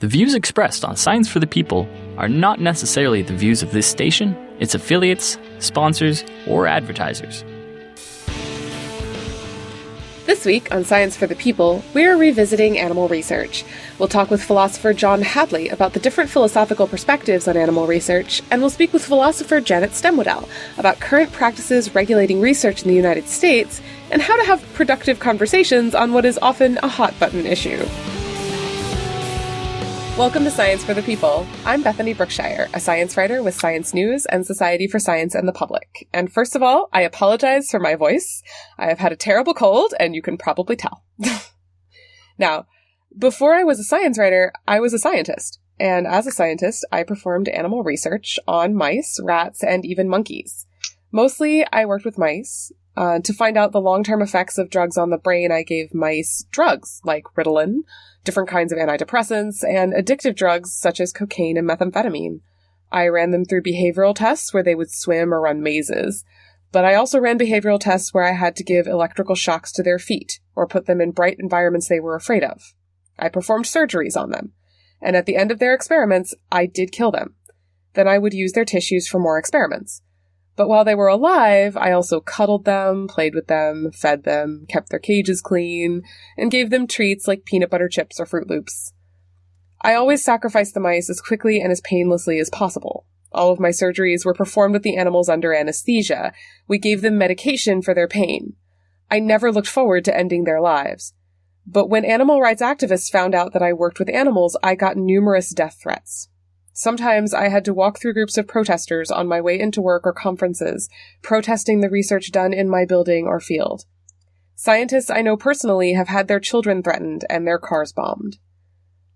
The views expressed on Science for the People are not necessarily the views of this station, its affiliates, sponsors, or advertisers. This week on Science for the People, we're revisiting animal research. We'll talk with philosopher John Hadley about the different philosophical perspectives on animal research, and we'll speak with philosopher Janet Stemwedel about current practices regulating research in the United States and how to have productive conversations on what is often a hot-button issue. Welcome to Science for the People. I'm Bethany Brookshire, a science writer with Science News and Society for Science and the Public. And first of all, I apologize for my voice. I have had a terrible cold, and you can probably tell. Now, before I was a science writer, I was a scientist. And as a scientist, I performed animal research on mice, rats, and even monkeys. Mostly, I worked with mice. To find out the long-term effects of drugs on the brain, I gave mice drugs like Ritalin, different kinds of antidepressants, and addictive drugs such as cocaine and methamphetamine. I ran them through behavioral tests where they would swim or run mazes. But I also ran behavioral tests where I had to give electrical shocks to their feet or put them in bright environments they were afraid of. I performed surgeries on them. And at the end of their experiments, I did kill them. Then I would use their tissues for more experiments. But while they were alive, I also cuddled them, played with them, fed them, kept their cages clean, and gave them treats like peanut butter chips or Froot Loops. I always sacrificed the mice as quickly and as painlessly as possible. All of my surgeries were performed with the animals under anesthesia. We gave them medication for their pain. I never looked forward to ending their lives. But when animal rights activists found out that I worked with animals, I got numerous death threats. Sometimes I had to walk through groups of protesters on my way into work or conferences, protesting the research done in my building or field. Scientists I know personally have had their children threatened and their cars bombed.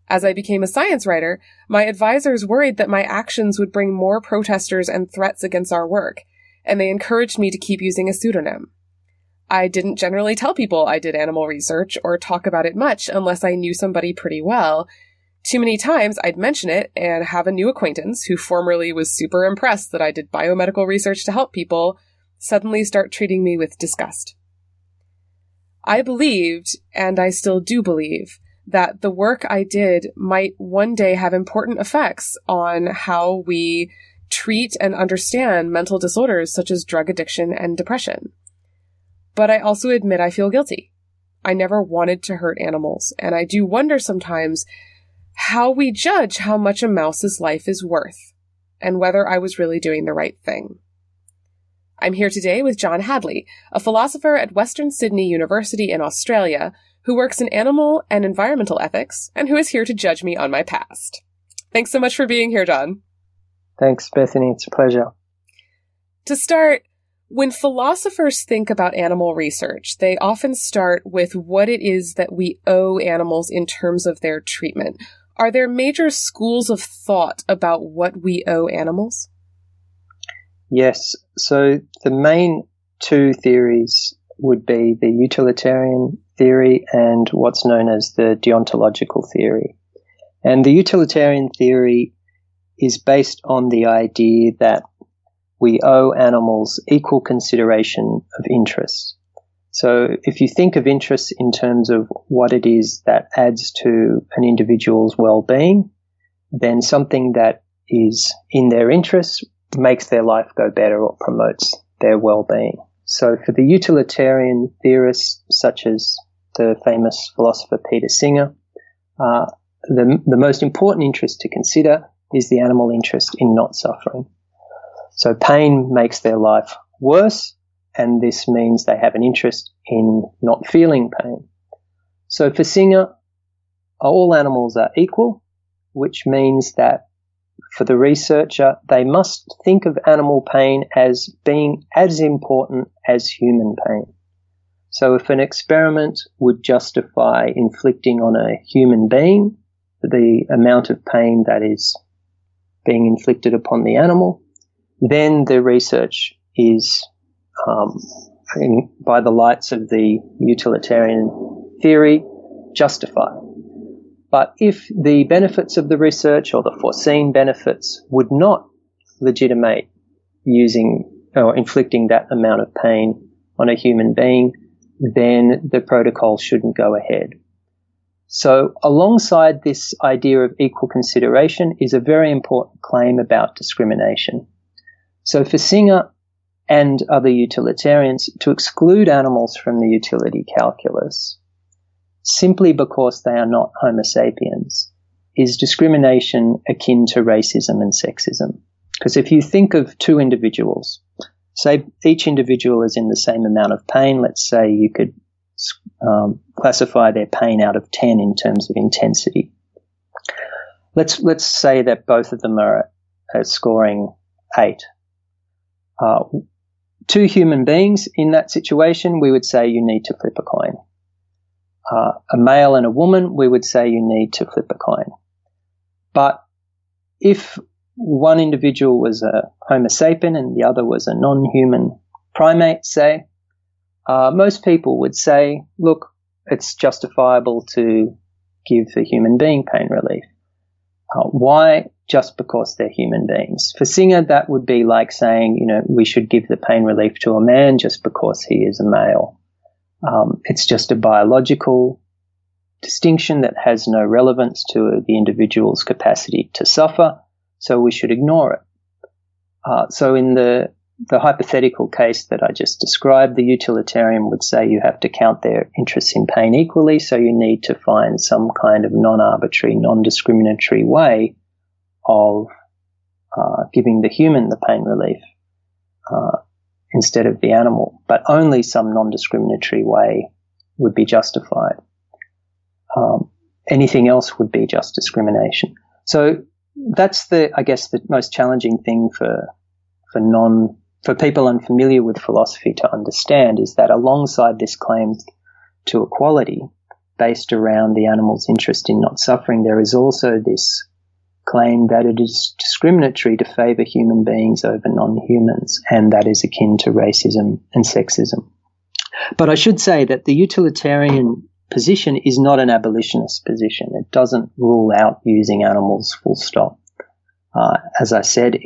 As I became a science writer, my advisors worried that my actions would bring more protesters and threats against our work, and they encouraged me to keep using a pseudonym. I didn't generally tell people I did animal research or talk about it much unless I knew somebody pretty well. Too many times I'd mention it and have a new acquaintance who formerly was super impressed that I did biomedical research to help people suddenly start treating me with disgust. I believed, and I still do believe, that the work I did might one day have important effects on how we treat and understand mental disorders such as drug addiction and depression. But I also admit I feel guilty. I never wanted to hurt animals, and I do wonder sometimes how we judge how much a mouse's life is worth, and whether I was really doing the right thing. I'm here today with John Hadley, a philosopher at Western Sydney University in Australia, who works in animal and environmental ethics, and who is here to judge me on my past. Thanks so much for being here, John. Thanks, Bethany. It's a pleasure. To start, when philosophers think about animal research, they often start with what it is that we owe animals in terms of their treatment. Are there major schools of thought about what we owe animals? Yes. So the main two theories would be the utilitarian theory and what's known as the deontological theory. And the utilitarian theory is based on the idea that we owe animals equal consideration of interests. So if you think of interests in terms of what it is that adds to an individual's well-being, then something that is in their interests makes their life go better or promotes their well-being. So for the utilitarian theorists, such as the famous philosopher Peter Singer, the most important interest to consider is the animal interest in not suffering. So pain makes their life worse, and this means they have an interest in not feeling pain. So for Singer, all animals are equal, which means that for the researcher, they must think of animal pain as being as important as human pain. So if an experiment would justify inflicting on a human being the amount of pain that is being inflicted upon the animal, then the research is, by the lights of the utilitarian theory, justified. But if the benefits of the research or the foreseen benefits would not legitimate using or inflicting that amount of pain on a human being, then the protocol shouldn't go ahead. So alongside this idea of equal consideration is a very important claim about discrimination. So for Singer and other utilitarians, to exclude animals from the utility calculus simply because they are not Homo sapiens is discrimination akin to racism and sexism. Because if you think of two individuals, say each individual is in the same amount of pain, let's say you could classify their pain out of 10 in terms of intensity. Let's say that both of them are scoring 8. Two human beings in that situation, we would say you need to flip a coin. A male and a woman, we would say you need to flip a coin. But if one individual was a Homo sapien and the other was a non-human primate, say, most people would say, look, it's justifiable to give a human being pain relief. Why? Just because they're human beings. For Singer, that would be like saying, you know, we should give the pain relief to a man just because he is a male. It's just a biological distinction that has no relevance to the individual's capacity to suffer, so we should ignore it. So in the hypothetical case that I just described, the utilitarian would say you have to count their interests in pain equally, so you need to find some kind of non-arbitrary, non-discriminatory way of giving the human the pain relief instead of the animal, but only some non-discriminatory way would be justified. Anything else would be just discrimination. So that's the most challenging thing for people unfamiliar with philosophy to understand, is that alongside this claim to equality based around the animal's interest in not suffering, there is also this claim that it is discriminatory to favor human beings over non-humans, and that is akin to racism and sexism. But I should say that the utilitarian position is not an abolitionist position. It doesn't rule out using animals full stop. As I said,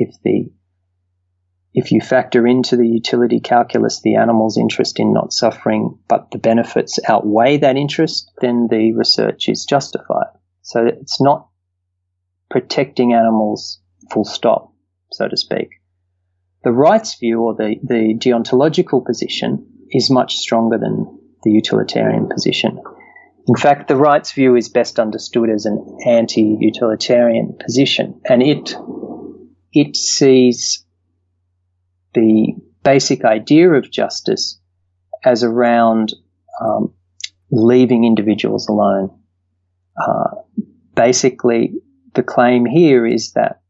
if you factor into the utility calculus the animal's interest in not suffering, but the benefits outweigh that interest, then the research is justified. So it's not protecting animals full stop, so to speak. The rights view, or the deontological position, is much stronger than the utilitarian position. In fact, the rights view is best understood as an anti-utilitarian position, and it sees the basic idea of justice as around leaving individuals alone. Basically, the claim here is that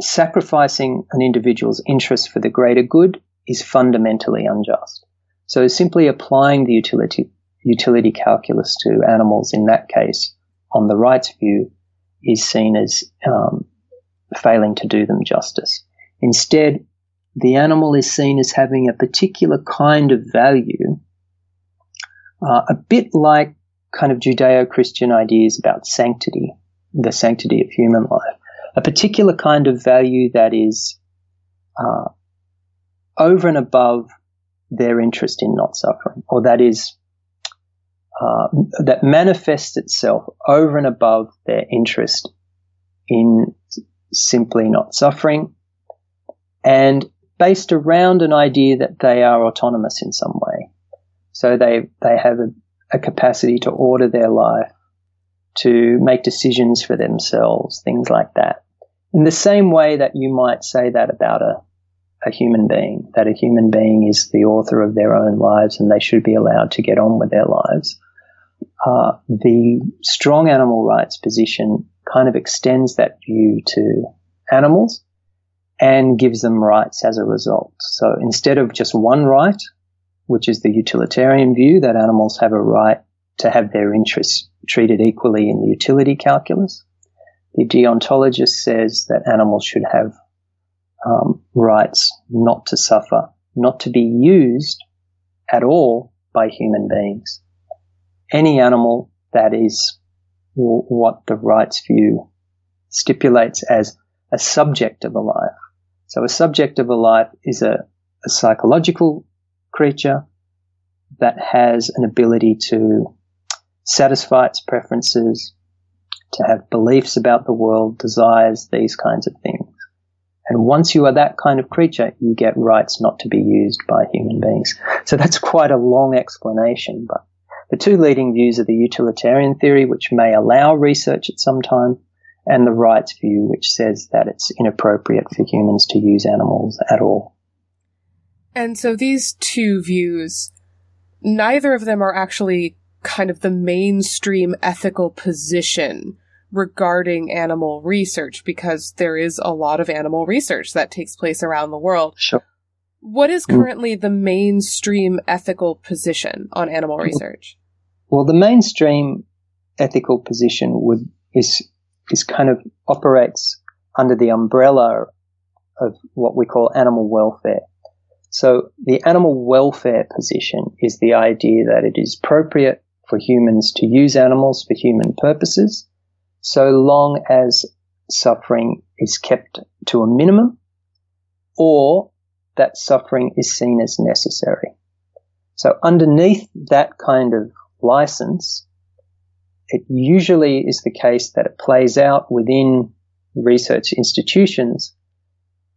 sacrificing an individual's interest for the greater good is fundamentally unjust. So simply applying the utility calculus to animals in that case, on the rights view, is seen as failing to do them justice. Instead, the animal is seen as having a particular kind of value, a bit like kind of Judeo-Christian ideas about sanctity, the sanctity of human life, a particular kind of value that is over and above their interest in not suffering, or that is that manifests itself over and above their interest in simply not suffering, and based around an idea that they are autonomous in some way. So they have a capacity to order their life, to make decisions for themselves, things like that. In the same way that you might say that about a human being, that a human being is the author of their own lives and they should be allowed to get on with their lives. The strong animal rights position kind of extends that view to animals and gives them rights as a result. So instead of just one right, which is the utilitarian view, that animals have a right to have their interests treated equally in the utility calculus, the deontologist says that animals should have rights not to suffer, not to be used at all by human beings. Any animal, that is what the rights view stipulates as a subject of a life. So a subject of a life is a psychological creature that has an ability to satisfy its preferences, to have beliefs about the world, desires, these kinds of things. And once you are that kind of creature, you get rights not to be used by human beings. So that's quite a long explanation, but the two leading views are the utilitarian theory, which may allow research at some time, and the rights view, which says that it's inappropriate for humans to use animals at all. And so these two views, neither of them are actually kind of the mainstream ethical position regarding animal research, because there is a lot of animal research that takes place around the world. Sure. What is currently the mainstream ethical position on animal research? Well, the mainstream ethical position is kind of operates under the umbrella of what we call animal welfare. So the animal welfare position is the idea that it is appropriate for humans to use animals for human purposes, so long as suffering is kept to a minimum or that suffering is seen as necessary. So underneath that kind of license, it usually is the case that it plays out within research institutions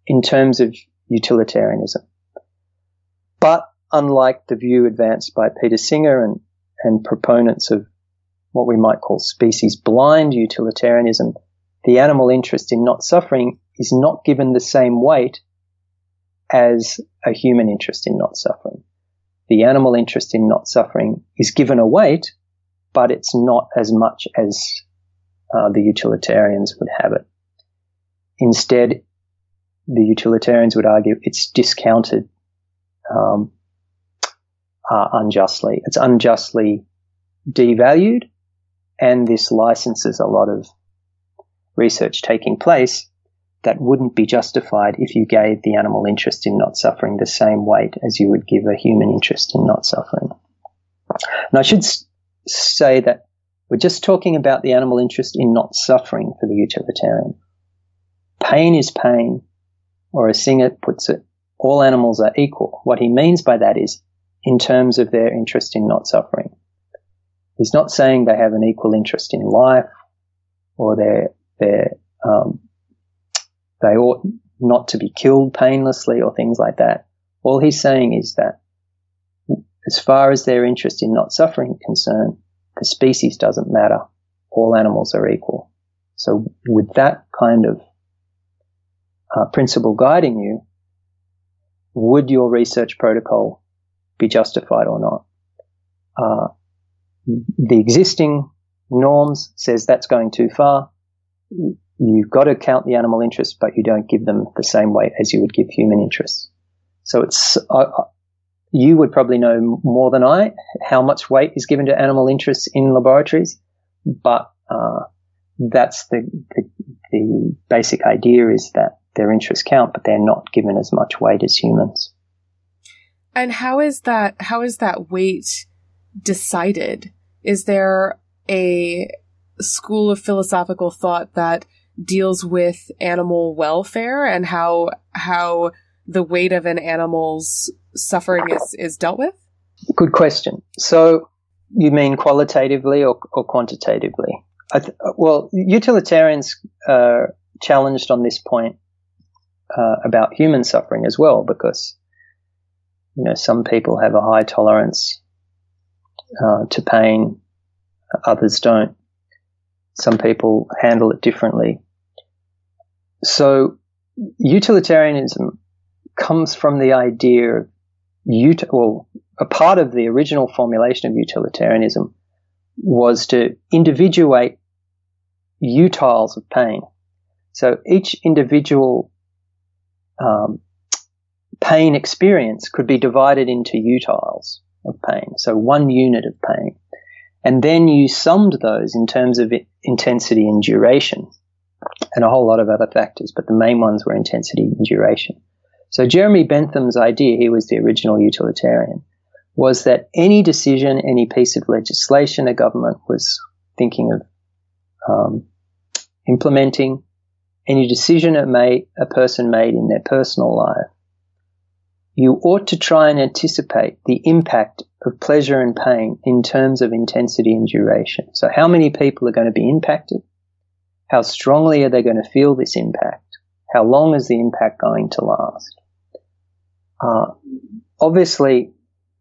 in terms of utilitarianism. But unlike the view advanced by Peter Singer and proponents of what we might call species-blind utilitarianism, the animal interest in not suffering is not given the same weight as a human interest in not suffering. The animal interest in not suffering is given a weight, but it's not as much as the utilitarians would have it. Instead, the utilitarians would argue it's discounted unjustly. It's unjustly devalued, and this licenses a lot of research taking place that wouldn't be justified if you gave the animal interest in not suffering the same weight as you would give a human interest in not suffering. And I should say that we're just talking about the animal interest in not suffering for the utilitarian. Pain is pain, or as Singer puts it, all animals are equal. What he means by that is in terms of their interest in not suffering. He's not saying they have an equal interest in life, or they ought not to be killed painlessly or things like that. All he's saying is that as far as their interest in not suffering is concerned, the species doesn't matter. All animals are equal. So with that kind of principle guiding you, would your research protocol be justified or not? The existing norms says that's going too far. You've got to count the animal interests, but you don't give them the same weight as you would give human interests. So it's you would probably know more than I how much weight is given to animal interests in laboratories, but that's the basic idea is that their interests count, but they're not given as much weight as humans. And how is that weight decided? Is there a school of philosophical thought that deals with animal welfare and how the weight of an animal's suffering is dealt with? Good question. So you mean qualitatively or quantitatively? Well, utilitarians are challenged on this point about human suffering as well, because some people have a high tolerance to pain, others don't. Some people handle it differently. So utilitarianism comes from the idea of a part of the original formulation of utilitarianism was to individuate utiles of pain. So each individual pain experience could be divided into utiles of pain, so one unit of pain. And then you summed those in terms of intensity and duration and a whole lot of other factors, but the main ones were intensity and duration. So Jeremy Bentham's idea, he was the original utilitarian, was that any decision, any piece of legislation a government was thinking of implementing, any decision a person made in their personal life, you ought to try and anticipate the impact of pleasure and pain in terms of intensity and duration. So how many people are going to be impacted? How strongly are they going to feel this impact? How long is the impact going to last? Obviously, I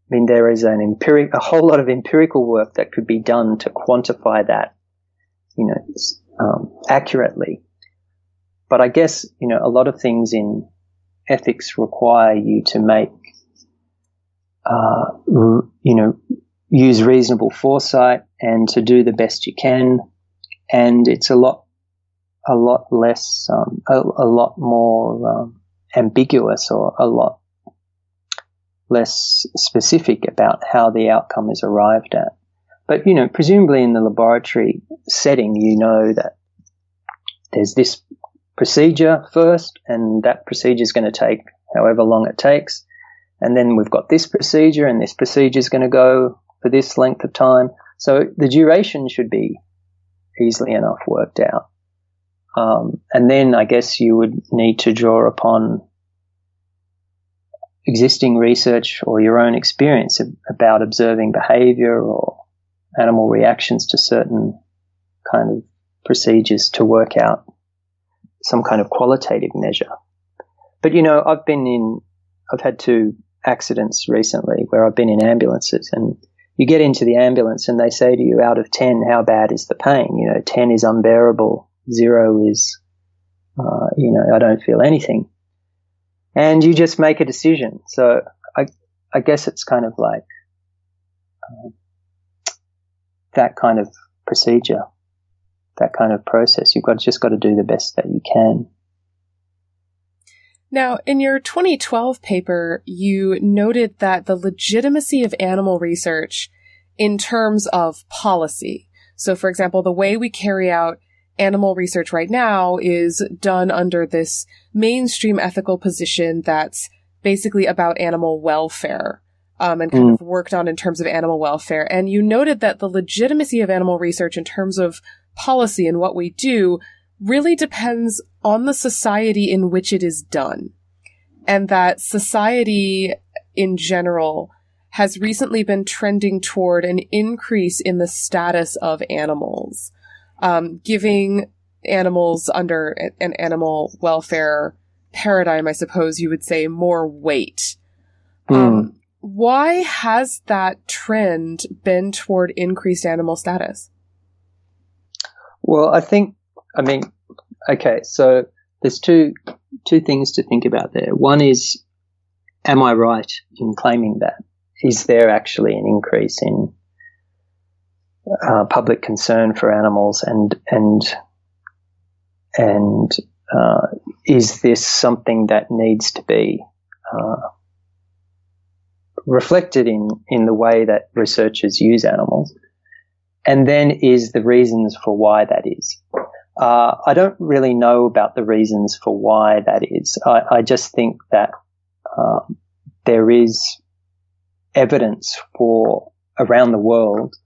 mean, there is a whole lot of empirical work that could be done to quantify that, accurately. But I guess, a lot of things in ethics require you to make, use reasonable foresight and to do the best you can. And it's a lot more ambiguous or a lot less specific about how the outcome is arrived at. But, presumably in the laboratory setting, that there's this procedure first, and that procedure is going to take however long it takes. And then we've got this procedure, and this procedure is going to go for this length of time. So the duration should be easily enough worked out. And then I guess you would need to draw upon existing research or your own experience about observing behavior or animal reactions to certain kind of procedures to work out some kind of qualitative measure. But, I've had two accidents recently where I've been in ambulances, and you get into the ambulance and they say to you, out of 10, how bad is the pain? 10 is unbearable. 0 is, I don't feel anything. And you just make a decision. So I guess it's kind of like that kind of procedure, that kind of process. You've just got to do the best that you can. Now, in your 2012 paper, you noted that the legitimacy of animal research in terms of policy. So, for example, the way we carry out animal research right now is done under this mainstream ethical position that's basically about animal welfare, and kind of worked on in terms of animal welfare. And you noted that the legitimacy of animal research in terms of policy and what we do really depends on the society in which it is done, and that society in general has recently been trending toward an increase in the status of animals, giving animals under an animal welfare paradigm, I suppose you would say, more weight. Why has that trend been toward increased animal status? Well, so there's two things to think about there. One is, am I right in claiming that? Is there actually an increase in public concern for animals, and is this something that needs to be reflected in the way that researchers use animals? And then is the reasons for why that is? I don't really know about the reasons for why that is. I just think that there is evidence for around the world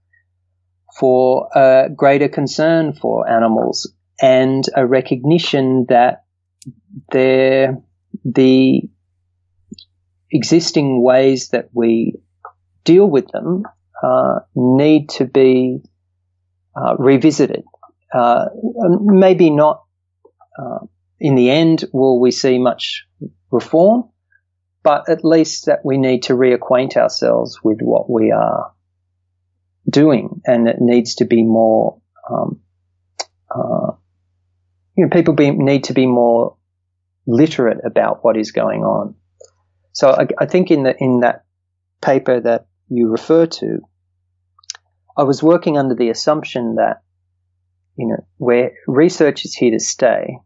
for a greater concern for animals and a recognition that the existing ways that we deal with them need to be revisited. Maybe not in the end will we see much reform, but at least that we need to reacquaint ourselves with what we are doing, and it needs to be more people need to be more literate about what is going on. So I think in that paper that you refer to, I was working under the assumption that where research is here to stay,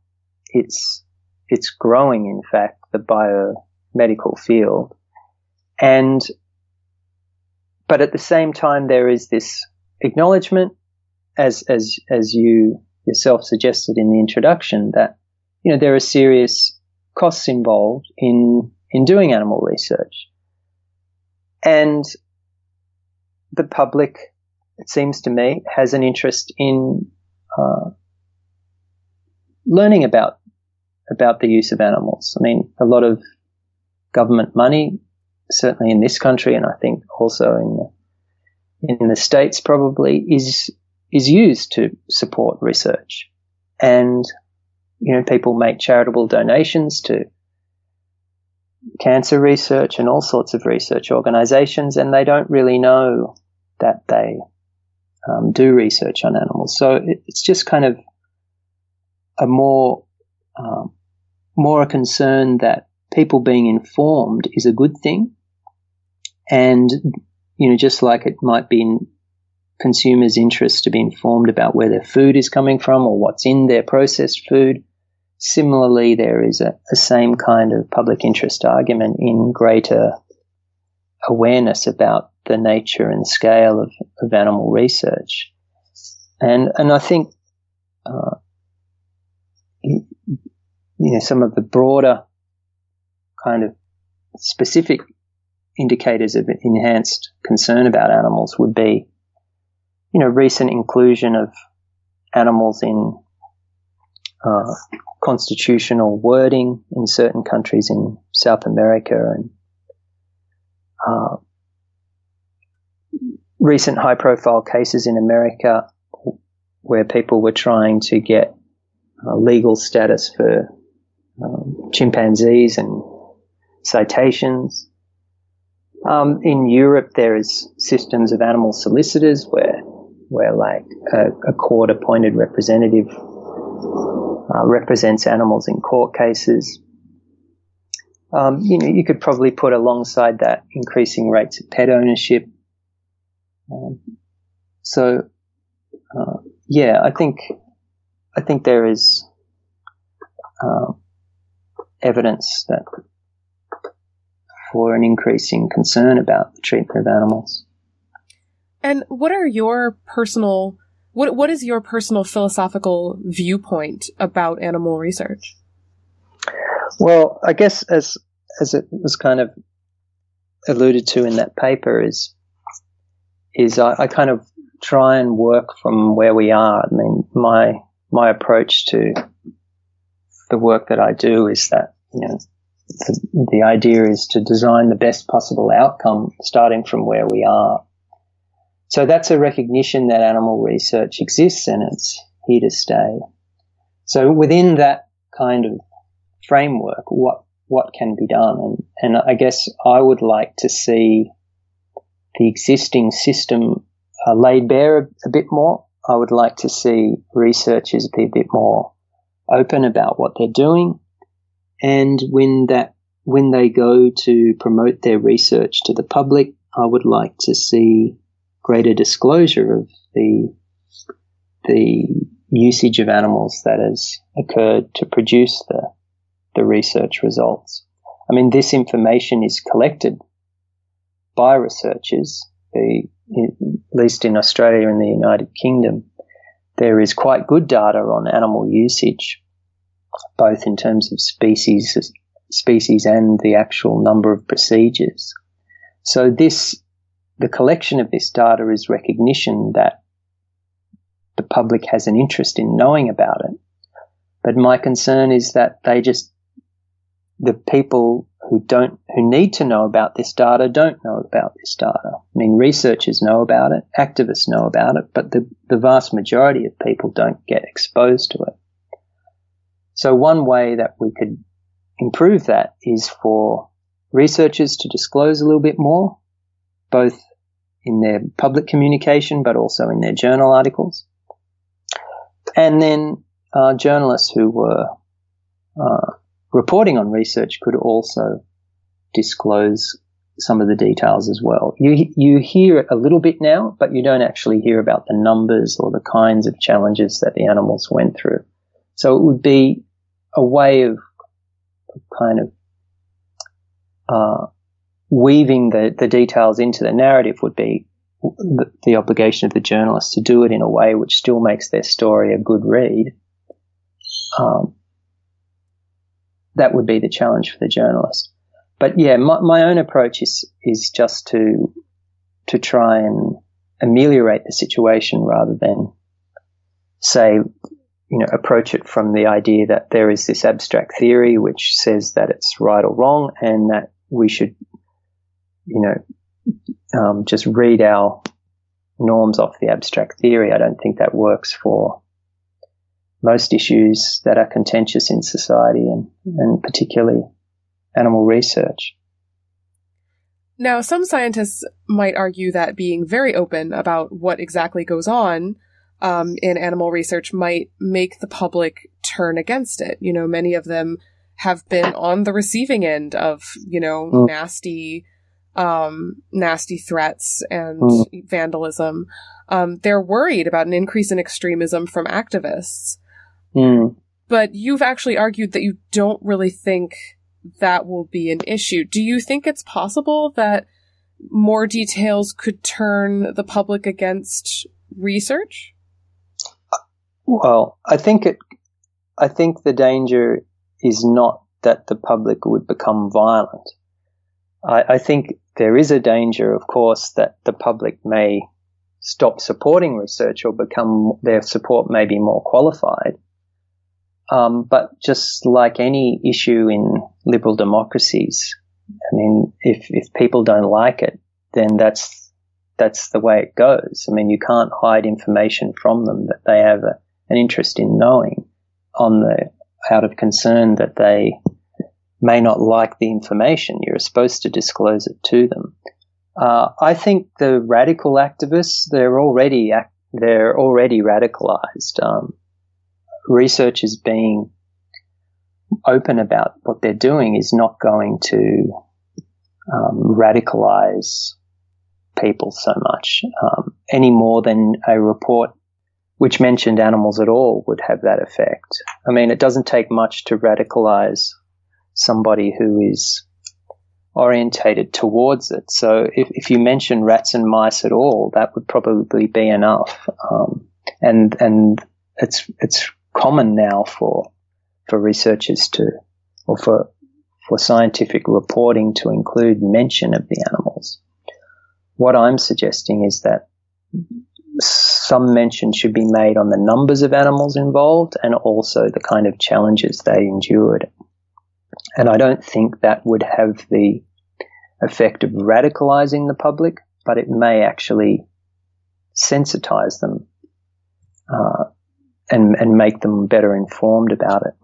it's growing, in fact, the biomedical field, but at the same time, there is this acknowledgement, as you yourself suggested in the introduction, that there are serious costs involved in doing animal research, and the public, it seems to me, has an interest in learning about the use of animals. I mean, a lot of government money certainly in this country, and I think also in the States probably, is used to support research. And, you know, people make charitable donations to cancer research and all sorts of research organizations, and they don't really know that they do research on animals. So it's just kind of a more a concern that people being informed is a good thing. And, you know, just like it might be in consumers' interest to be informed about where their food is coming from or what's in their processed food, similarly, there is a same kind of public interest argument in greater awareness about the nature and scale of animal research. And I think, you know, some of the broader kind of specific indicators of enhanced concern about animals would be, you know, recent inclusion of animals in constitutional wording in certain countries in South America, and recent high-profile cases in America where people were trying to get legal status for chimpanzees and citations. In Europe, there is systems of animal solicitors where like a court-appointed representative represents animals in court cases. You know, you could probably put alongside that increasing rates of pet ownership. So, I think there is evidence that for an increasing concern about the treatment of animals. And what are your personal What is your personal philosophical viewpoint about animal research? Well, I guess as it was kind of alluded to in that paper is I kind of try and work from where we are. I mean, my approach to the work that I do is that, you know, the idea is to design the best possible outcome starting from where we are. So that's a recognition that animal research exists and it's here to stay. So within that kind of framework, what can be done? And I guess I would like to see the existing system laid bare a bit more. I would like to see researchers be a bit more open about what they're doing. And when they go to promote their research to the public, I would like to see greater disclosure of the usage of animals that has occurred to produce the research results. I mean, this information is collected by researchers. At least in Australia and the United Kingdom, there is quite good data on animal usage, both in terms of species and the actual number of procedures. So the collection of this data is recognition that the public has an interest in knowing about it. But my concern is that the people who need to know about this data don't know about this data. I mean, researchers know about it, activists know about it, but the vast majority of people don't get exposed to it. So one way that we could improve that is for researchers to disclose a little bit more, both in their public communication but also in their journal articles. And then journalists who were reporting on research could also disclose some of the details as well. You hear it a little bit now, but you don't actually hear about the numbers or the kinds of challenges that the animals went through. So it would be a way of kind of weaving the details into the narrative would be the obligation of the journalist to do it in a way which still makes their story a good read. That would be the challenge for the journalist. But yeah, my own approach is just to try and ameliorate the situation rather than say, you know, approach it from the idea that there is this abstract theory which says that it's right or wrong and that we should just read our norms off the abstract theory. I don't think that works for most issues that are contentious in society and particularly animal research. Now, some scientists might argue that being very open about what exactly goes on in animal research might make the public turn against it. You know, many of them have been on the receiving end of, nasty threats and vandalism. They're worried about an increase in extremism from activists. Mm. But you've actually argued that you don't really think that will be an issue. Do you think it's possible that more details could turn the public against research? Well, I think the danger is not that the public would become violent. I think there is a danger, of course, that the public may stop supporting research or their support may be more qualified. But just like any issue in liberal democracies, I mean, if people don't like it, then that's the way it goes. I mean, you can't hide information from them that they have an interest in knowing out of concern that they may not like the information. You're supposed to disclose it to them. I think the radical activists, they're already radicalized. Research is being open about what they're doing is not going to radicalize people so much any more than a report which mentioned animals at all would have that effect. I mean, it doesn't take much to radicalize somebody who is orientated towards it. So if you mention rats and mice at all, that would probably be enough. And it's common now for researchers or for scientific reporting to include mention of the animals. What I'm suggesting is that some mention should be made on the numbers of animals involved and also the kind of challenges they endured. And I don't think that would have the effect of radicalizing the public, but it may actually sensitize them and make them better informed about it.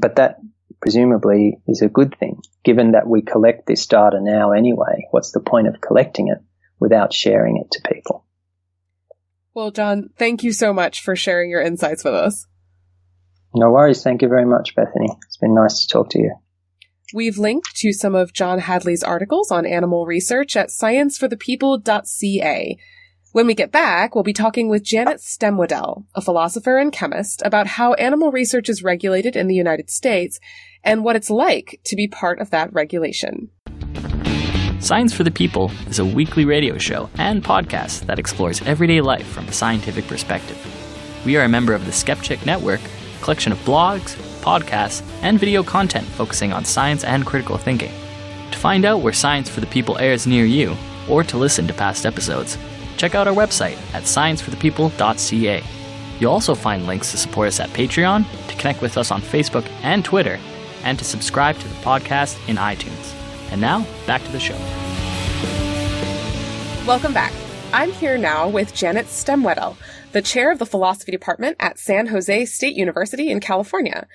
But that presumably is a good thing, given that we collect this data now anyway. What's the point of collecting it without sharing it to people? Well, John, thank you so much for sharing your insights with us. No worries. Thank you very much, Bethany. It's been nice to talk to you. We've linked to some of John Hadley's articles on animal research at scienceforthepeople.ca. When we get back, we'll be talking with Janet Stemwedel, a philosopher and chemist, about how animal research is regulated in the United States and what it's like to be part of that regulation. Science for the People is a weekly radio show and podcast that explores everyday life from a scientific perspective. We are a member of the Skepchick Network, a collection of blogs, podcasts, and video content focusing on science and critical thinking. To find out where Science for the People airs near you, or to listen to past episodes, check out our website at scienceforthepeople.ca. You'll also find links to support us at Patreon, to connect with us on Facebook and Twitter, and to subscribe to the podcast in iTunes. And now, back to the show. Welcome back. I'm here now with Janet Stemwedel, the chair of the philosophy department at San Jose State University in California.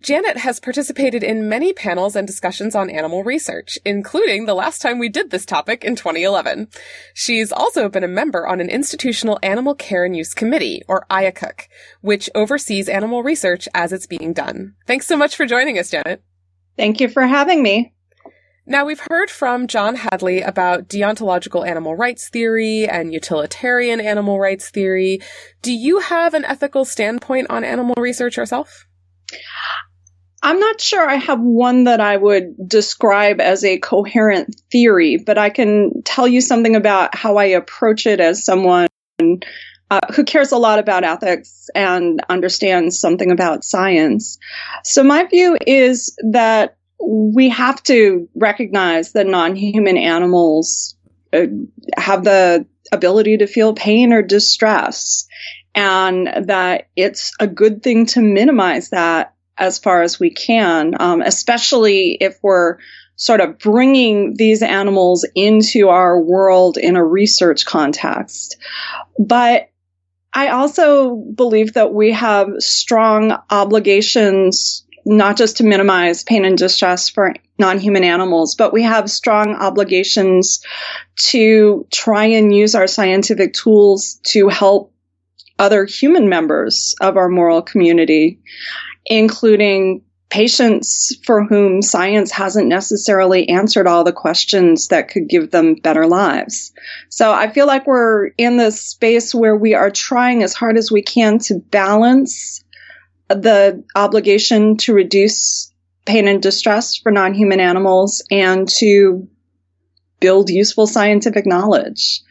Janet has participated in many panels and discussions on animal research, including the last time we did this topic in 2011. She's also been a member on an Institutional Animal Care and Use Committee, or IACUC, which oversees animal research as it's being done. Thanks so much for joining us, Janet. Thank you for having me. Now, we've heard from John Hadley about deontological animal rights theory and utilitarian animal rights theory. Do you have an ethical standpoint on animal research yourself? I'm not sure I have one that I would describe as a coherent theory, but I can tell you something about how I approach it as someone who cares a lot about ethics and understands something about science. So my view is that we have to recognize that non-human animals have the ability to feel pain or distress, and that it's a good thing to minimize that as far as we can, especially if we're sort of bringing these animals into our world in a research context. But I also believe that we have strong obligations, not just to minimize pain and distress for non-human animals, but we have strong obligations to try and use our scientific tools to help other human members of our moral community, including patients for whom science hasn't necessarily answered all the questions that could give them better lives. So I feel like we're in this space where we are trying as hard as we can to balance the obligation to reduce pain and distress for non-human animals and to build useful scientific knowledge.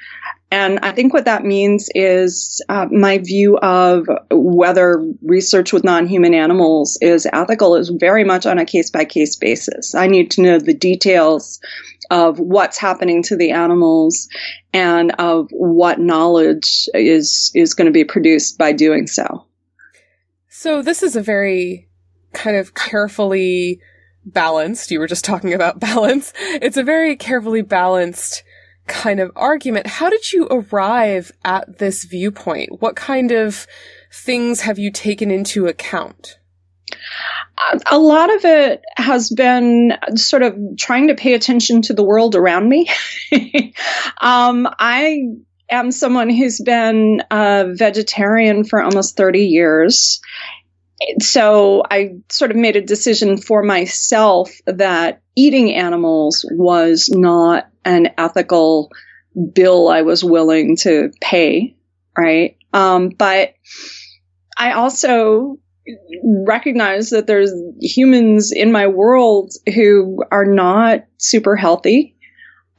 And I think what that means is my view of whether research with non-human animals is ethical is very much on a case-by-case basis. I need to know the details of what's happening to the animals and of what knowledge is going to be produced by doing so. So this is a very kind of carefully balanced, you were just talking about balance. It's a very carefully balanced kind of argument. How did you arrive at this viewpoint? What kind of things have you taken into account? A lot of it has been sort of trying to pay attention to the world around me. I am someone who's been a vegetarian for almost 30 years. So I sort of made a decision for myself that eating animals was not an ethical bill I was willing to pay, right? But I also recognize that there's humans in my world who are not super healthy,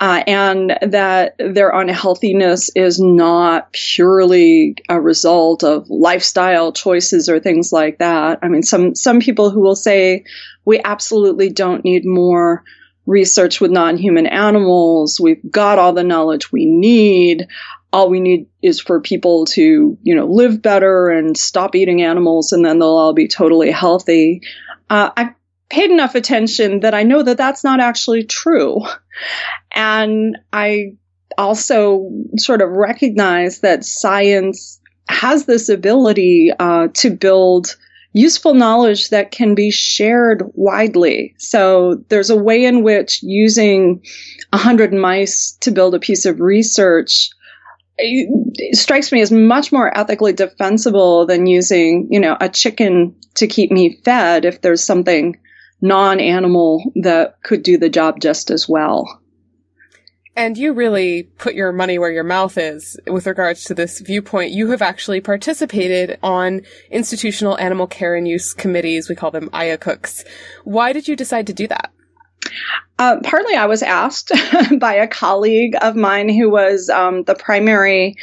and that their unhealthiness is not purely a result of lifestyle choices or things like that. I mean, some people who will say we absolutely don't need more research with non-human animals. We've got all the knowledge we need. All we need is for people to, you know, live better and stop eating animals, and then they'll all be totally healthy. I paid enough attention that I know that that's not actually true. And I also sort of recognize that science has this ability to build useful knowledge that can be shared widely. So there's a way in which using 100 mice to build a piece of research strikes me as much more ethically defensible than using, you know, a chicken to keep me fed if there's something non-animal that could do the job just as well. And you really put your money where your mouth is with regards to this viewpoint. You have actually participated on institutional animal care and use committees. We call them IACUCs. Why did you decide to do that? Partly I was asked by a colleague of mine who was the primary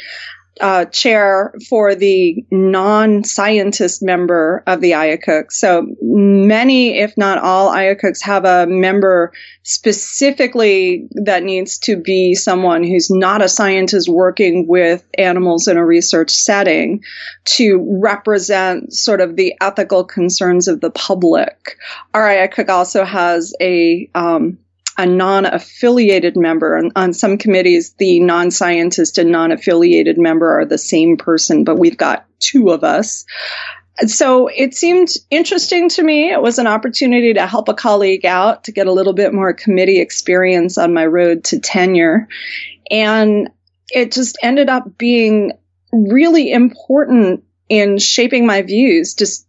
chair for the non-scientist member of the IACUC. So many, if not all, IACUCs have a member specifically that needs to be someone who's not a scientist working with animals in a research setting to represent sort of the ethical concerns of the public. Our IACUC also has a non-affiliated member. And on some committees, the non-scientist and non-affiliated member are the same person, but we've got two of us. So it seemed interesting to me. It was an opportunity to help a colleague out, to get a little bit more committee experience on my road to tenure. And it just ended up being really important in shaping my views, just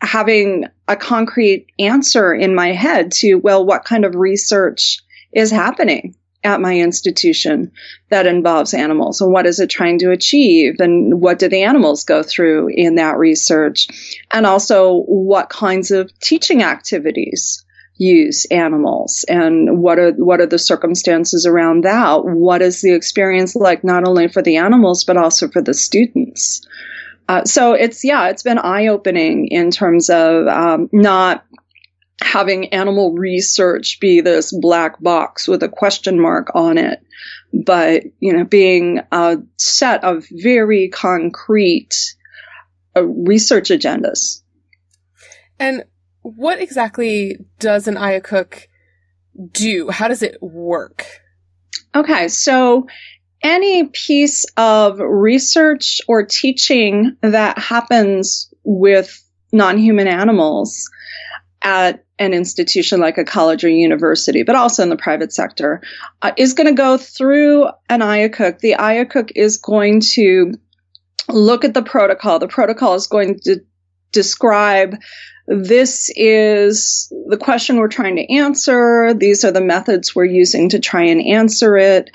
having a concrete answer in my head to, well, what kind of research is happening at my institution that involves animals, and what is it trying to achieve, and what do the animals go through in that research, and also what kinds of teaching activities use animals, and what are the circumstances around that, what is the experience like not only for the animals but also for the students. So it's been eye-opening in terms of not having animal research be this black box with a question mark on it, but, you know, being a set of very concrete research agendas. And what exactly does an IACUC do? How does it work? Okay, so any piece of research or teaching that happens with non-human animals at an institution like a college or university, but also in the private sector, is going to go through an IACUC. The IACUC is going to look at the protocol. The protocol is going to describe, this is the question we're trying to answer. These are the methods we're using to try and answer it.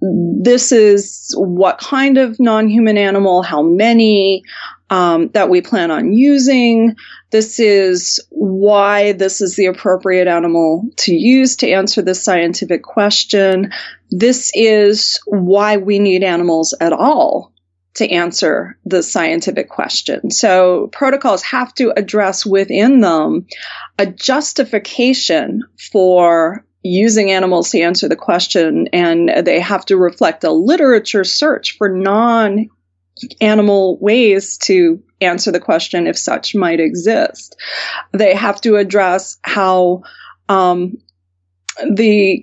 This is what kind of non-human animal, how many, that we plan on using. This is why this is the appropriate animal to use to answer this scientific question. This is why we need animals at all to answer the scientific question. So protocols have to address within them a justification for using animals to answer the question, and they have to reflect a literature search for non-animal ways to answer the question if such might exist. They have to address how the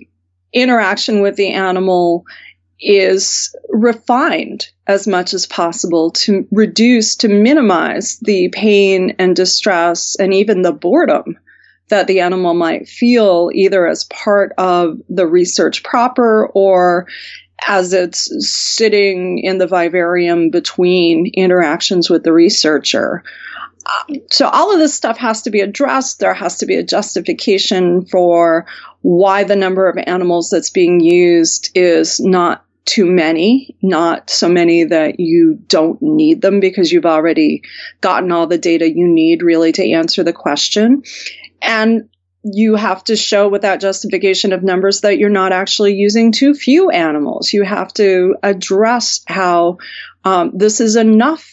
interaction with the animal is refined as much as possible to reduce, to minimize the pain and distress and even the boredom that the animal might feel, either as part of the research proper or as it's sitting in the vivarium between interactions with the researcher. So all of this stuff has to be addressed. There has to be a justification for why the number of animals that's being used is not too many, not so many that you don't need them because you've already gotten all the data you need really to answer the question. And you have to show with that justification of numbers that you're not actually using too few animals. You have to address how this is enough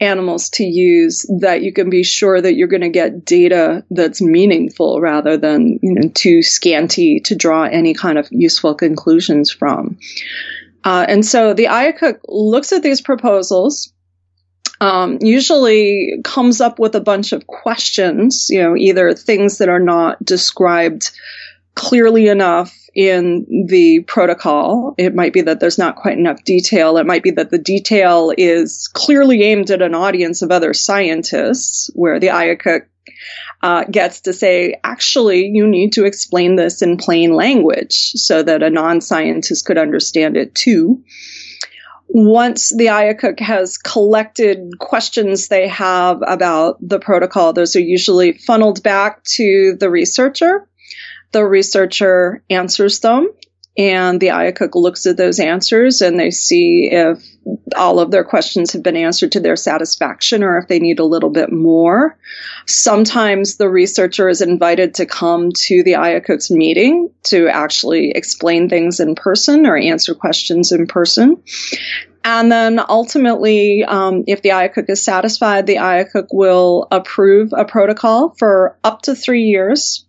animals to use that you can be sure that you're going to get data that's meaningful rather than, you know, too scanty to draw any kind of useful conclusions from. And so the IACUC looks at these proposals, usually comes up with a bunch of questions, you know, either things that are not described clearly enough in the protocol. It might be that there's not quite enough detail. It might be that the detail is clearly aimed at an audience of other scientists, where the IACUC gets to say, actually, you need to explain this in plain language so that a non-scientist could understand it too. Once the IACUC has collected questions they have about the protocol, those are usually funneled back to the researcher. The researcher answers them, and the IACUC looks at those answers, and they see if all of their questions have been answered to their satisfaction or if they need a little bit more. Sometimes the researcher is invited to come to the IACUC's meeting to actually explain things in person or answer questions in person. And then ultimately, if the IACUC is satisfied, the IACUC will approve a protocol for up to 3 years.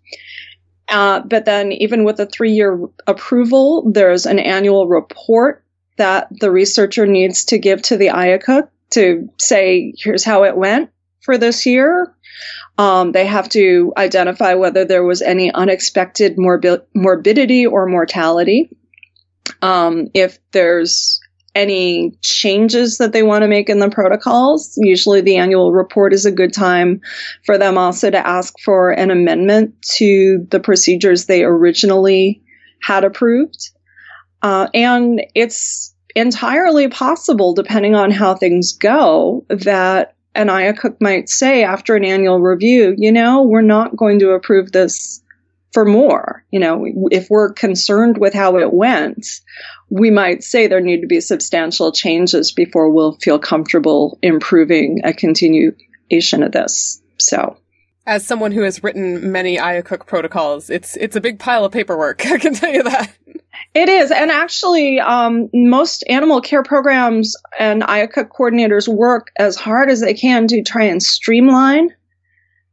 But then even with a 3-year approval, there's an annual report that the researcher needs to give to the IACUC to say, here's how it went for this year. They have to identify whether there was any unexpected morbidity or mortality. If there's any changes that they want to make in the protocols, usually the annual report is a good time for them also to ask for an amendment to the procedures they originally had approved. And it's entirely possible, depending on how things go, that an IACUC might say after an annual review, you know, we're not going to approve this for more. You know, if we're concerned with how it went, we might say there need to be substantial changes before we'll feel comfortable improving a continuation of this. So, as someone who has written many IACUC protocols, it's a big pile of paperwork. I can tell you that. It is. And actually, most animal care programs and IACUC coordinators work as hard as they can to try and streamline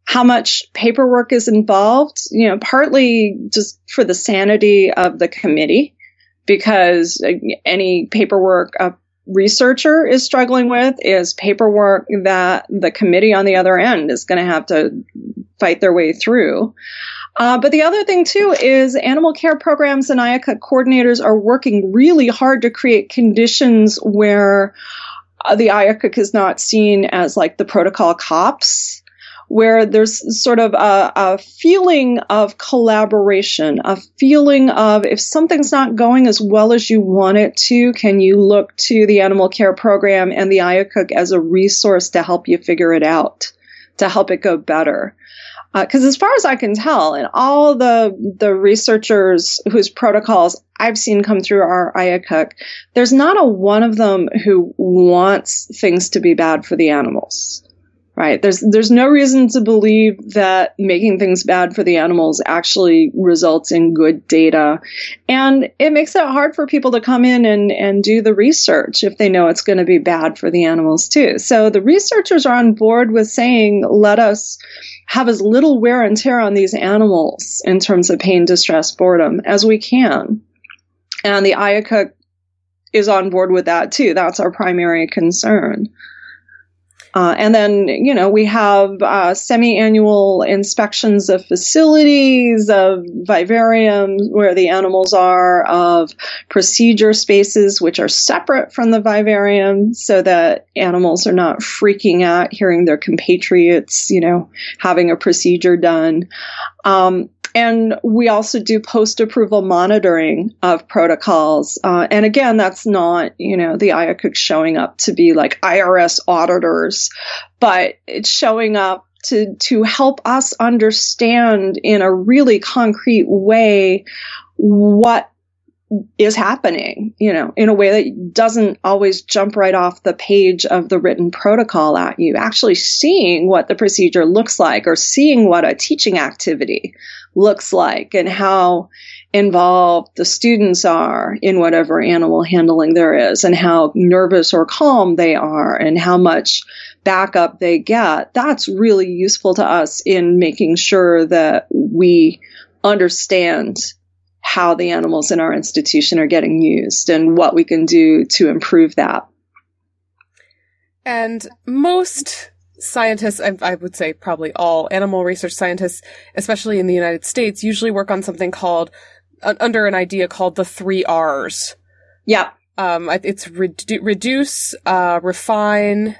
how much paperwork is involved, you know, partly just for the sanity of the committee, because any paperwork a researcher is struggling with is paperwork that the committee on the other end is going to have to fight their way through. But the other thing, too, is animal care programs and IACUC coordinators are working really hard to create conditions where the IACUC is not seen as like the protocol cops, where there's sort of a feeling of collaboration, a feeling of if something's not going as well as you want it to, can you look to the animal care program and the IACUC as a resource to help you figure it out, to help it go better? Because as far as I can tell, and all the researchers whose protocols I've seen come through our IACUC, there's not a one of them who wants things to be bad for the animals, right? There's no reason to believe that making things bad for the animals actually results in good data. And it makes it hard for people to come in and do the research if they know it's going to be bad for the animals too. So the researchers are on board with saying, let us have as little wear and tear on these animals in terms of pain, distress, boredom as we can. And the IACUC is on board with that too. That's our primary concern. And then, you know, we have semi-annual inspections of facilities, of vivariums where the animals are, of procedure spaces which are separate from the vivarium so that animals are not freaking out hearing their compatriots, you know, having a procedure done. And we also do post-approval monitoring of protocols. And again, that's not, you know, the IACUC showing up to be like IRS auditors, but it's showing up to help us understand in a really concrete way what is happening, you know, in a way that doesn't always jump right off the page of the written protocol at you. Actually seeing what the procedure looks like, or seeing what a teaching activity looks like, and how involved the students are in whatever animal handling there is, and how nervous or calm they are, and how much backup they get. That's really useful to us in making sure that we understand how the animals in our institution are getting used and what we can do to improve that. And most scientists, I would say probably all animal research scientists, especially in the United States, usually work on something called, under an idea called the 3 R's. Yeah. It's reduce, refine,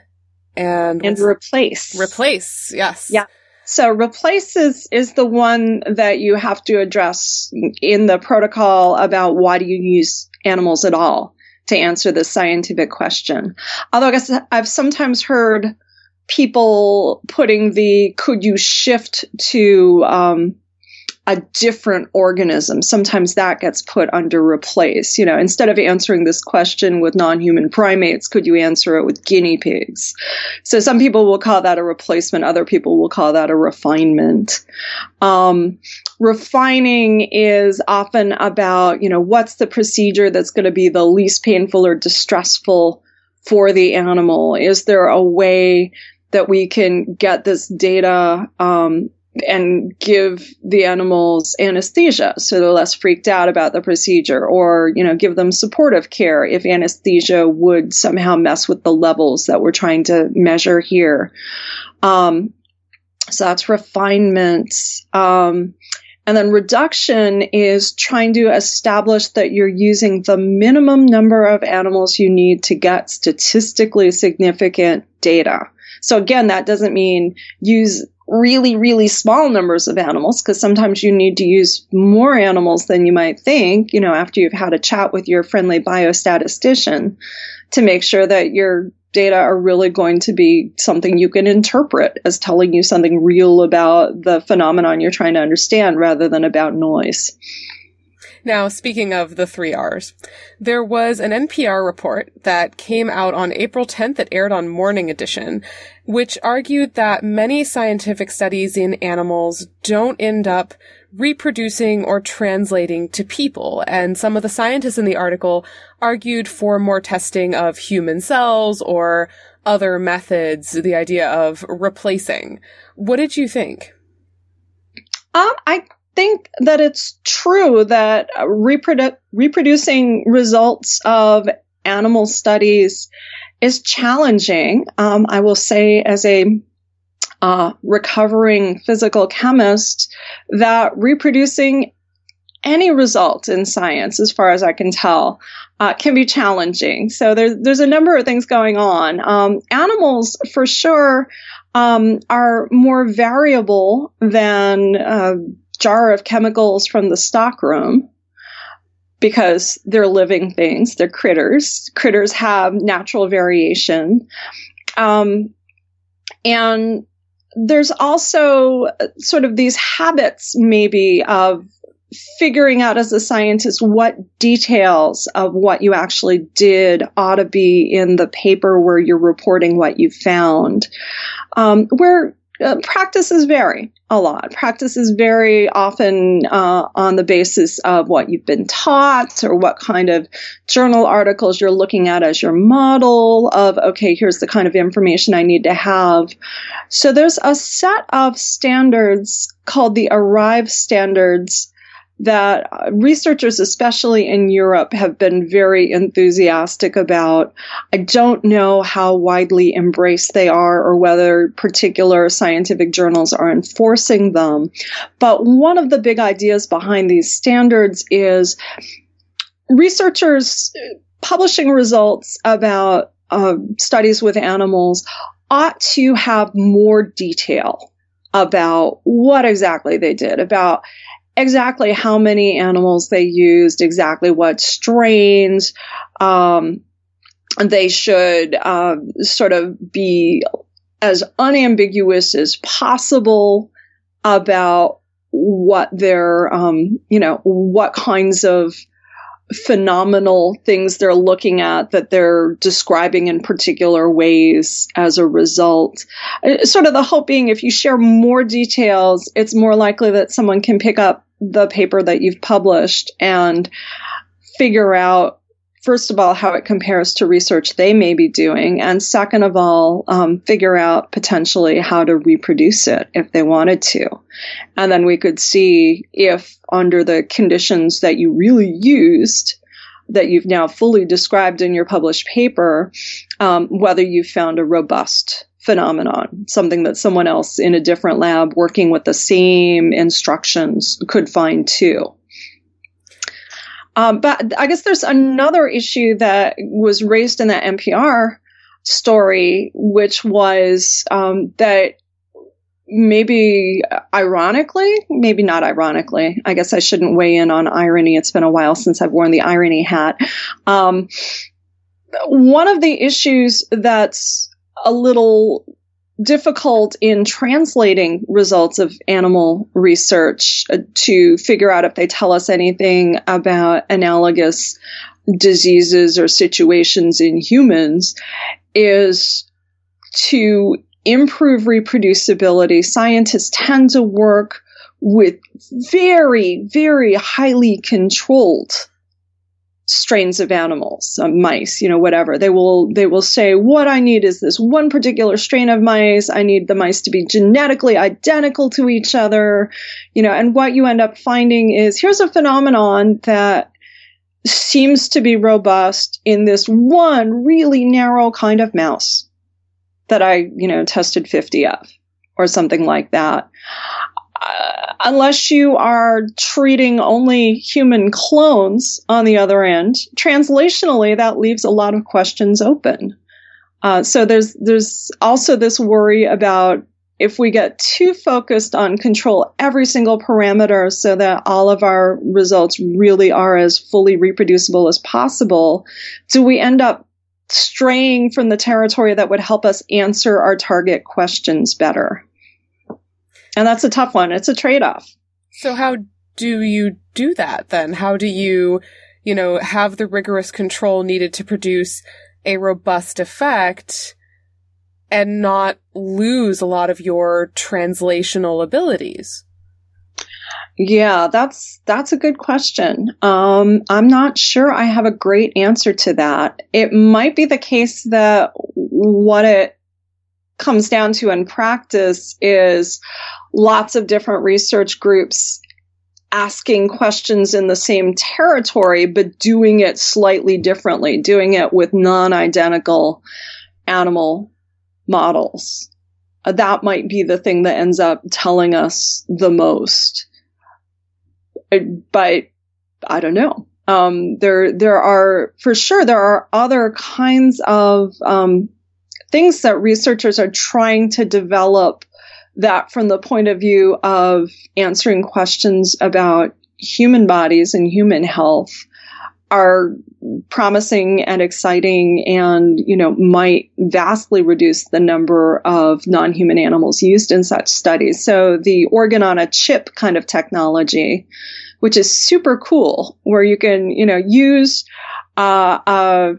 and replace. Replace, yes. Yeah. So replace is the one that you have to address in the protocol about why do you use animals at all to answer this scientific question. Although I guess I've sometimes heard people putting the could you shift to a different organism. Sometimes that gets put under replace. You know, instead of answering this question with non-human primates, could you answer it with guinea pigs? So some people will call that a replacement. Other people will call that a refinement. Refining is often about, you know, what's the procedure that's going to be the least painful or distressful for the animal? Is there a way that we can get this data, and give the animals anesthesia so they're less freaked out about the procedure, or, you know, give them supportive care if anesthesia would somehow mess with the levels that we're trying to measure here. So that's refinement. And then reduction is trying to establish that you're using the minimum number of animals you need to get statistically significant data. So again, that doesn't mean use really, really small numbers of animals, because sometimes you need to use more animals than you might think, you know, after you've had a chat with your friendly biostatistician to make sure that your data are really going to be something you can interpret as telling you something real about the phenomenon you're trying to understand rather than about noise. Now, speaking of the 3 R's, there was an NPR report that came out on April 10th that aired on Morning Edition, which argued that many scientific studies in animals don't end up reproducing or translating to people. And some of the scientists in the article argued for more testing of human cells or other methods, the idea of replacing. What did you think? I think that it's true that reproducing results of animal studies is challenging. I will say as a recovering physical chemist that reproducing any result in science, as far as I can tell, can be challenging. So there's a number of things going on. Animals, for sure, are more variable than a jar of chemicals from the stockroom, because they're living things, they're critters. Critters have natural variation. And there's also sort of these habits, maybe, of figuring out as a scientist what details of what you actually did ought to be in the paper where you're reporting what you found, where practices vary a lot. Practices vary often on the basis of what you've been taught or what kind of journal articles you're looking at as your model of, okay, here's the kind of information I need to have. So there's a set of standards called the ARRIVE standards that researchers, especially in Europe, have been very enthusiastic about. I don't know how widely embraced they are or whether particular scientific journals are enforcing them. But one of the big ideas behind these standards is researchers publishing results about studies with animals ought to have more detail about what exactly they did, about exactly how many animals they used, exactly what strains. They should sort of be as unambiguous as possible about what their, what kinds of phenomenal things they're looking at that they're describing in particular ways as a result. Sort of the hope being if you share more details, it's more likely that someone can pick up the paper that you've published and figure out, first of all, how it compares to research they may be doing, and second of all, figure out potentially how to reproduce it if they wanted to. And then we could see if under the conditions that you really used, that you've now fully described in your published paper, whether you found a robust phenomenon, something that someone else in a different lab working with the same instructions could find too. But I guess there's another issue that was raised in that NPR story, which was that maybe ironically, maybe not ironically, I guess I shouldn't weigh in on irony. It's been a while since I've worn the irony hat. One of the issues that's a little difficult in translating results of animal research to figure out if they tell us anything about analogous diseases or situations in humans is to improve reproducibility. Scientists tend to work with very, very highly controlled strains of animals, mice, whatever. They will say, what I need is this one particular strain of mice. I need the mice to be genetically identical to each other, and what you end up finding is here's a phenomenon that seems to be robust in this one really narrow kind of mouse that I, tested 50 of or something like that. Unless you are treating only human clones on the other end, translationally, that leaves a lot of questions open. So there's also this worry about if we get too focused on control every single parameter so that all of our results really are as fully reproducible as possible, do we end up straying from the territory that would help us answer our target questions better? And that's a tough one. It's a trade-off. So how do you do that then? How do you, have the rigorous control needed to produce a robust effect and not lose a lot of your translational abilities? Yeah, that's a good question. I'm not sure I have a great answer to that. It might be the case that what it comes down to in practice is lots of different research groups asking questions in the same territory, but doing it slightly differently, doing it with non-identical animal models. that might be the thing that ends up telling us the most. But I don't know. There are other kinds of things that researchers are trying to develop that from the point of view of answering questions about human bodies and human health are promising and exciting and, you know, might vastly reduce the number of non-human animals used in such studies. So the organ on a chip kind of technology, which is super cool, where you can, you know, use a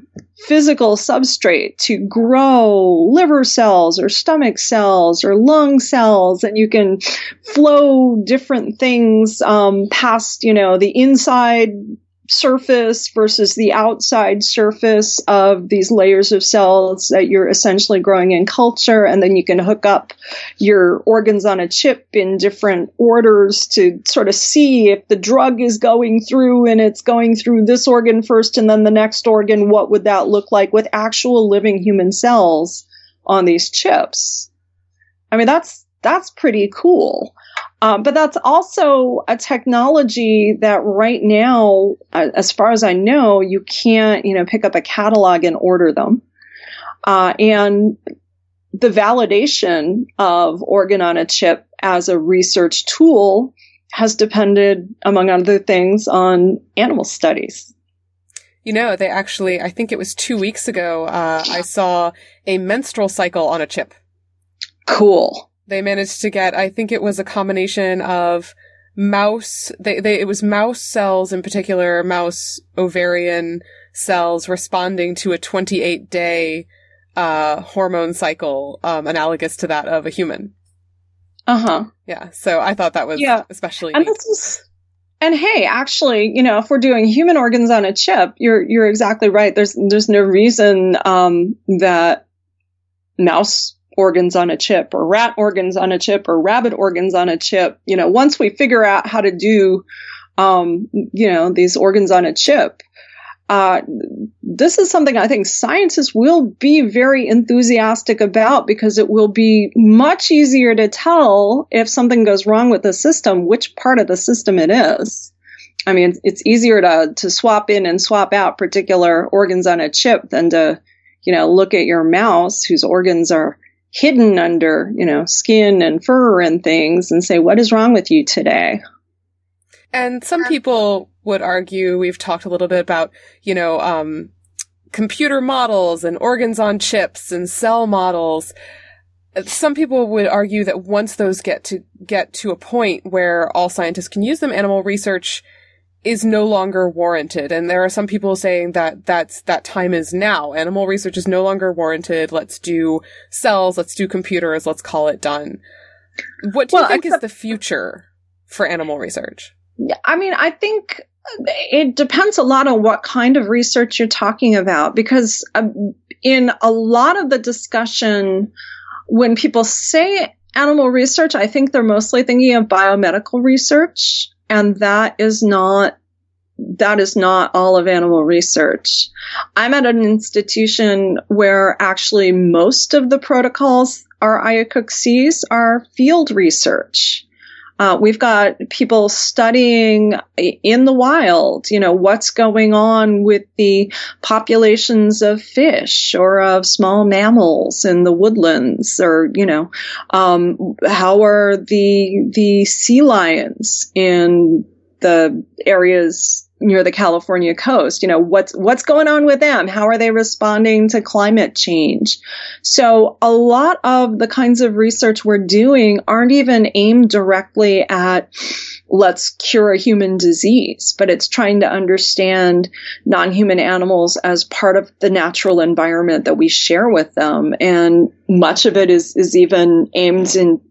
physical substrate to grow liver cells or stomach cells or lung cells, and you can flow different things past, you know, the inside surface versus the outside surface of these layers of cells that you're essentially growing in culture. And then you can hook up your organs on a chip in different orders to sort of see if the drug is going through and it's going through this organ first and then the next organ, what would that look like with actual living human cells on these chips? I mean, that's pretty cool. But that's also a technology that right now, as far as I know, you can't, you know, pick up a catalog and order them. And the validation of organ on a chip as a research tool has depended, among other things, on animal studies. You know, they actually, I think it was 2 weeks ago, I saw a menstrual cycle on a chip. Cool. They managed to get, I think it was a combination of mouse, it was mouse cells in particular, mouse ovarian cells responding to a 28-day, hormone cycle, analogous to that of a human. Uh-huh. Yeah. So I thought that was especially neat. And hey, actually, you know, if we're doing human organs on a chip, you're exactly right. There's no reason, that mouse organs on a chip or rat organs on a chip or rabbit organs on a chip. You know, once we figure out how to do, you know, these organs on a chip, this is something I think scientists will be very enthusiastic about because it will be much easier to tell if something goes wrong with the system, which part of the system it is. I mean, it's easier to swap in and swap out particular organs on a chip than to, you know, look at your mouse whose organs are hidden under, you know, skin and fur and things and say, what is wrong with you today? And some people would argue, we've talked a little bit about, you know, computer models and organs on chips and cell models. Some people would argue that once those get to a point where all scientists can use them, animal research is no longer warranted. And there are some people saying that that time is now. Animal research is no longer warranted. Let's do cells. Let's do computers. Let's call it done. What do you think is the future for animal research? I mean, I think it depends a lot on what kind of research you're talking about, because in a lot of the discussion, when people say animal research, I think they're mostly thinking of biomedical research. And that is not all of animal research. I'm at an institution where actually most of the protocols our IACUC sees are field research. We've got people studying in the wild, you know, what's going on with the populations of fish or of small mammals in the woodlands, or, you know, how are the sea lions in the areas near the California coast, you know, what's going on with them? How are they responding to climate change? So a lot of the kinds of research we're doing aren't even aimed directly at let's cure a human disease, but it's trying to understand non-human animals as part of the natural environment that we share with them. And much of it is even aimed in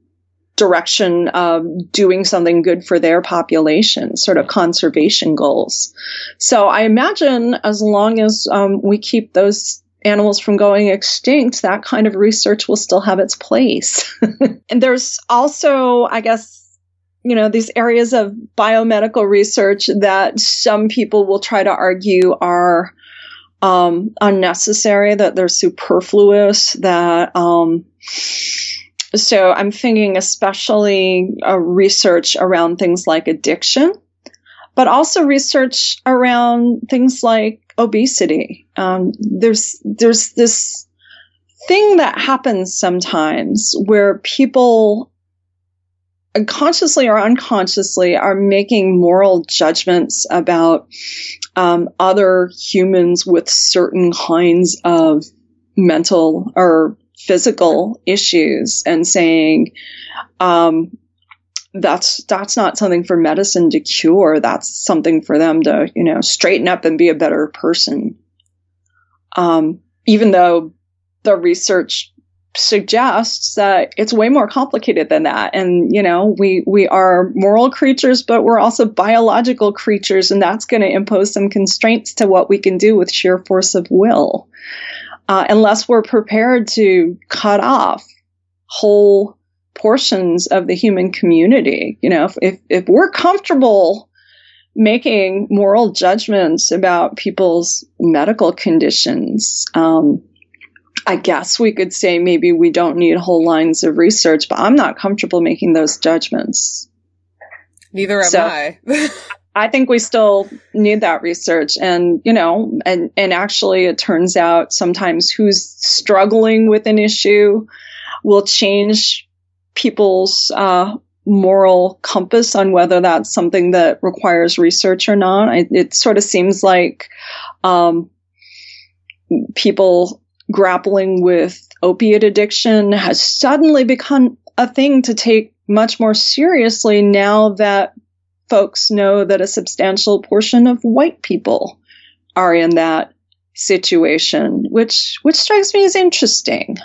direction of doing something good for their population, sort of conservation goals. So I imagine as long as we keep those animals from going extinct, that kind of research will still have its place. And there's also, I guess, you know, these areas of biomedical research that some people will try to argue are unnecessary, that they're superfluous, that So I'm thinking especially research around things like addiction, but also research around things like obesity. There's this thing that happens sometimes where people consciously or unconsciously are making moral judgments about other humans with certain kinds of mental or physical issues and saying, that's not something for medicine to cure. That's something for them to, you know, straighten up and be a better person. Even though the research suggests that it's way more complicated than that. And, you know, we are moral creatures, but we're also biological creatures, and that's going to impose some constraints to what we can do with sheer force of will. Unless we're prepared to cut off whole portions of the human community. You know, if we're comfortable making moral judgments about people's medical conditions, I guess we could say maybe we don't need whole lines of research, but I'm not comfortable making those judgments. Neither am I. I think we still need that research. And, you know, and actually it turns out sometimes who's struggling with an issue will change people's moral compass on whether that's something that requires research or not. It sort of seems like people grappling with opiate addiction has suddenly become a thing to take much more seriously now that folks know that a substantial portion of white people are in that situation, which strikes me as interesting.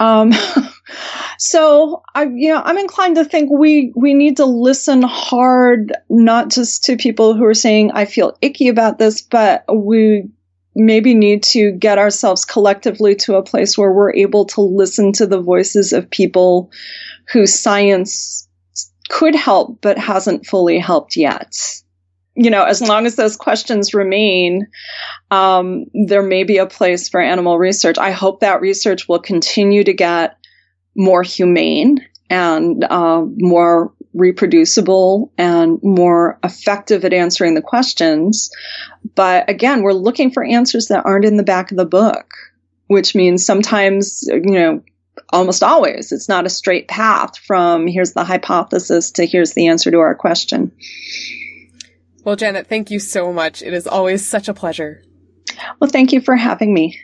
So I'm inclined to think we need to listen hard, not just to people who are saying, I feel icky about this, but we maybe need to get ourselves collectively to a place where we're able to listen to the voices of people whose science could help, but hasn't fully helped yet. You know, as long as those questions remain, there may be a place for animal research. I hope that research will continue to get more humane and more reproducible and more effective at answering the questions. But again, we're looking for answers that aren't in the back of the book, which means sometimes, you know, almost always, it's not a straight path from here's the hypothesis to here's the answer to our question. Well, Janet, thank you so much. It is always such a pleasure. Well, thank you for having me.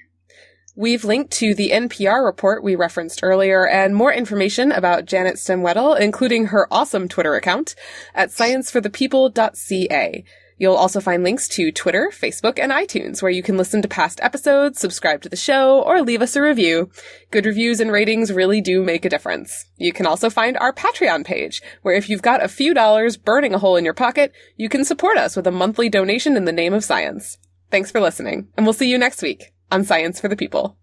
We've linked to the NPR report we referenced earlier and more information about Janet Stemwedel, including her awesome Twitter account, at scienceforthepeople.ca. You'll also find links to Twitter, Facebook, and iTunes, where you can listen to past episodes, subscribe to the show, or leave us a review. Good reviews and ratings really do make a difference. You can also find our Patreon page, where if you've got a few dollars burning a hole in your pocket, you can support us with a monthly donation in the name of science. Thanks for listening, and we'll see you next week on Science for the People.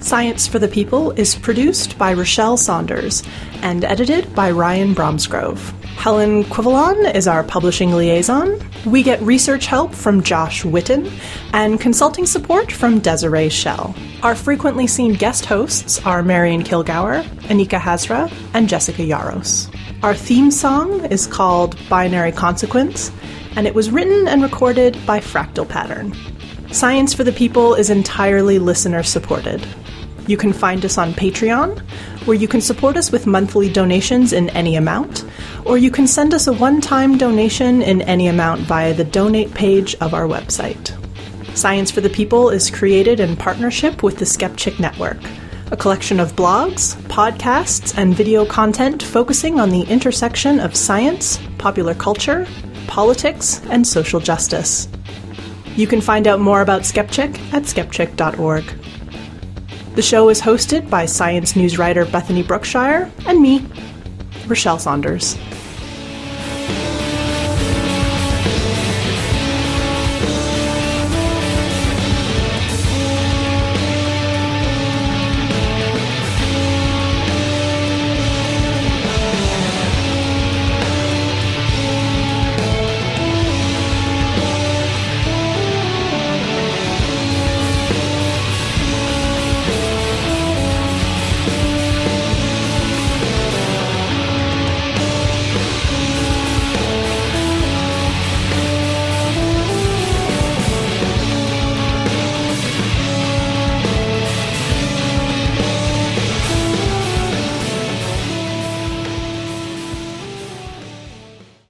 Science for the People is produced by Rochelle Saunders and edited by Ryan Bromsgrove. Helen Quivalon is our publishing liaison. We get research help from Josh Witten and consulting support from Desiree Schell. Our frequently seen guest hosts are Marion Kilgour, Anika Hazra, and Jessica Yaros. Our theme song is called Binary Consequence, and it was written and recorded by Fractal Pattern. Science for the People is entirely listener-supported. You can find us on Patreon, where you can support us with monthly donations in any amount, or you can send us a one-time donation in any amount via the donate page of our website. Science for the People is created in partnership with the Skepchick Network, a collection of blogs, podcasts, and video content focusing on the intersection of science, popular culture, politics, and social justice. You can find out more about Skepchick at skepchick.org. The show is hosted by Science News writer Bethany Brookshire and me, Rochelle Saunders.